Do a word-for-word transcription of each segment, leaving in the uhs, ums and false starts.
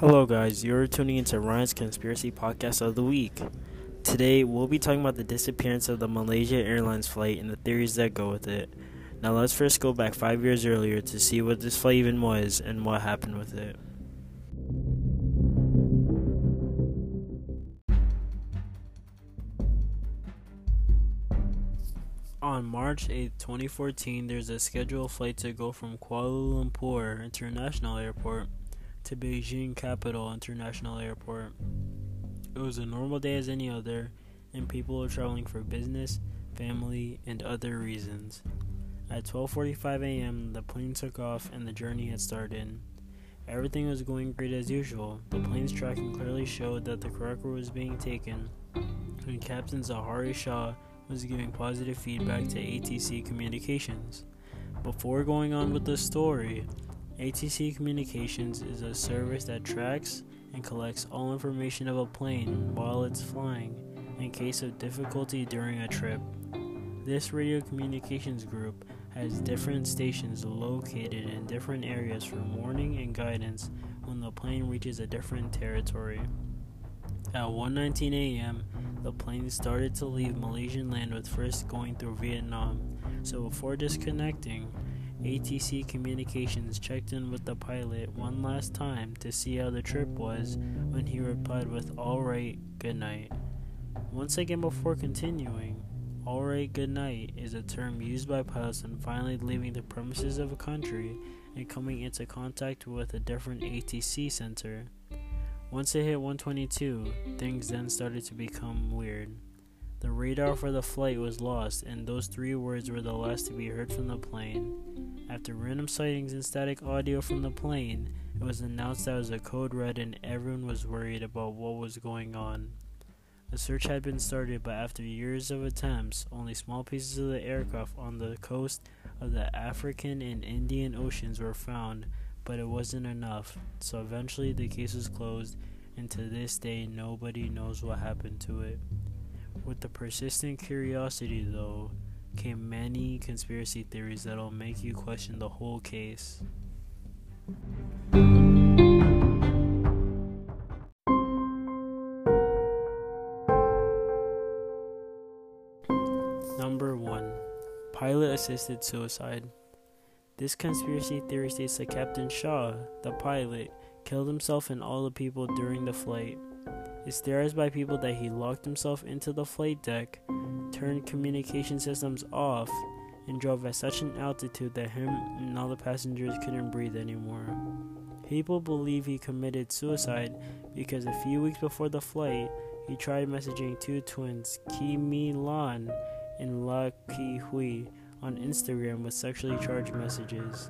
Hello guys, you're tuning into Ryan's Conspiracy Podcast of the Week. Today, we'll be talking about the disappearance of the Malaysia Airlines flight and the theories that go with it. Now let's first go back five years earlier to see what this flight even was and what happened with it. On March eighth, twenty fourteen, there's a scheduled flight to go from Kuala Lumpur International Airport to Beijing Capital International Airport. It was a normal day as any other, and people were traveling for business, family, and other reasons. At twelve forty-five a.m., the plane took off and the journey had started. Everything was going great as usual. The plane's tracking clearly showed that the correct route was being taken, and Captain Zaharie Shah was giving positive feedback to A T C Communications. Before going on with the story, A T C Communications is a service that tracks and collects all information of a plane while it's flying in case of difficulty during a trip. This radio communications group has different stations located in different areas for warning and guidance when the plane reaches a different territory. At one nineteen a.m., the plane started to leave Malaysian land, with first going through Vietnam, so before disconnecting, A T C Communications checked in with the pilot one last time to see how the trip was, when he replied with "All right, good night." Once again before continuing, "All right, good night" is a term used by pilots when finally leaving the premises of a country and coming into contact with a different A T C center. Once it hit one twenty-two, things then started to become weird. The radar for the flight was lost, and those three words were the last to be heard from the plane. After random sightings and static audio from the plane, it was announced that it was a code red, and everyone was worried about what was going on. A search had been started, but after years of attempts, only small pieces of the aircraft on the coast of the African and Indian Oceans were found, but it wasn't enough, so eventually the case was closed, and to this day nobody knows what happened to it. With the persistent curiosity, though, came many conspiracy theories that'll make you question the whole case. Number one. Pilot-assisted suicide. This conspiracy theory states that Captain Shah, the pilot, killed himself and all the people during the flight. It's theorized by people that he locked himself into the flight deck, turned communication systems off, and drove at such an altitude that him and all the passengers couldn't breathe anymore. People believe he committed suicide because a few weeks before the flight, he tried messaging two twins, Kimi Lan and La Ki Hui, on Instagram with sexually charged messages.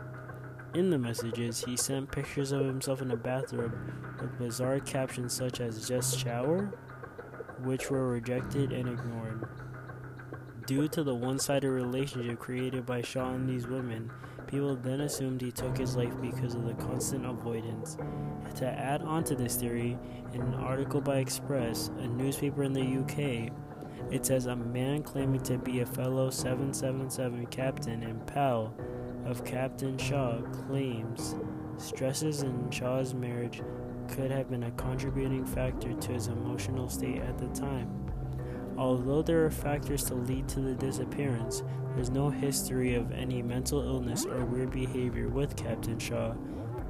In the messages, he sent pictures of himself in a bathrobe with bizarre captions such as "just shower," which were rejected and ignored. Due to the one-sided relationship created by Shah and these women, people then assumed he took his life because of the constant avoidance. To add on to this theory, in an article by Express, a newspaper in the U K, it says a man claiming to be a fellow seven seven seven captain and pal of Captain Shah claims stresses in Shah's marriage could have been a contributing factor to his emotional state at the time. Although there are factors to lead to the disappearance, there's no history of any mental illness or weird behavior with Captain Shah,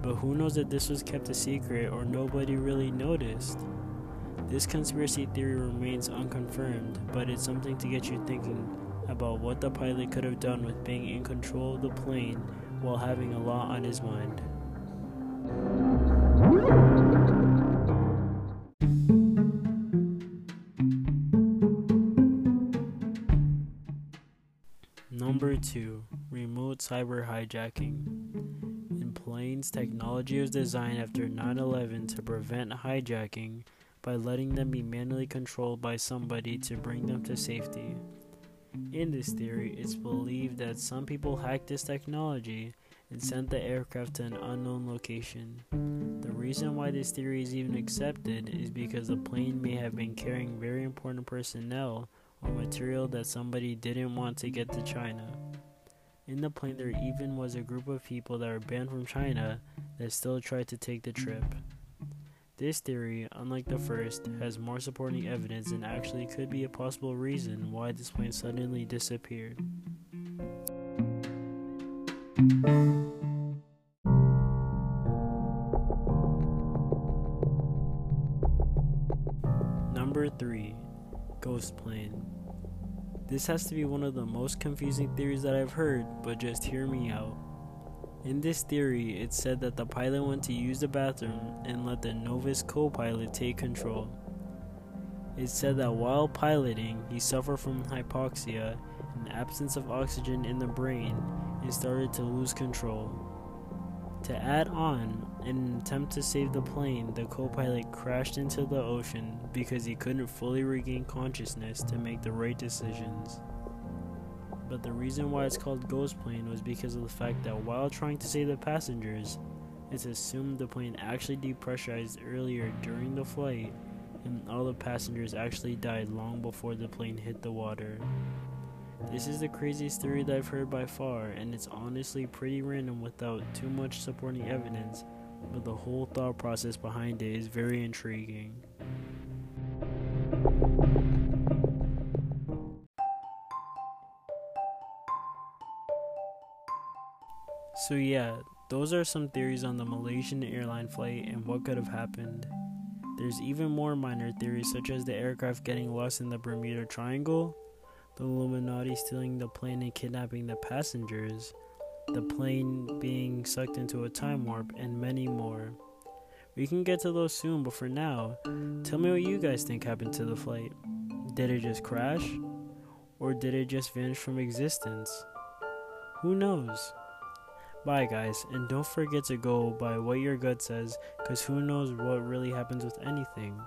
but who knows if this was kept a secret or nobody really noticed. This conspiracy theory remains unconfirmed, but it's something to get you thinking about what the pilot could have done with being in control of the plane while having a lot on his mind. Number two. Remote cyber hijacking. In planes, technology was designed after nine eleven to prevent hijacking by letting them be manually controlled by somebody to bring them to safety. In this theory, it's believed that some people hacked this technology and sent the aircraft to an unknown location. The reason why this theory is even accepted is because the plane may have been carrying very important personnel or material that somebody didn't want to get to China. In the plane, there even was a group of people that were banned from China that still tried to take the trip. This theory, unlike the first, has more supporting evidence and actually could be a possible reason why this plane suddenly disappeared. Number three. Ghost plane. This has to be one of the most confusing theories that I've heard, but just hear me out. In this theory, it's said that the pilot went to use the bathroom and let the novice co-pilot take control. It's said that while piloting, he suffered from hypoxia, an absence of oxygen in the brain, and started to lose control. To add on, in an attempt to save the plane, the co-pilot crashed into the ocean because he couldn't fully regain consciousness to make the right decisions. But the reason why it's called ghost plane was because of the fact that while trying to save the passengers, it's assumed the plane actually depressurized earlier during the flight, and all the passengers actually died long before the plane hit the water. This is the craziest theory that I've heard by far, and it's honestly pretty random without too much supporting evidence, but the whole thought process behind it is very intriguing. So yeah, those are some theories on the Malaysian airline flight and what could have happened. There's even more minor theories such as the aircraft getting lost in the Bermuda Triangle, the Illuminati stealing the plane and kidnapping the passengers, the plane being sucked into a time warp, and many more. We can get to those soon, but for now, tell me what you guys think happened to the flight. Did it just crash? Or did it just vanish from existence? Who knows? Bye guys, and don't forget to go by what your gut says, cause who knows what really happens with anything.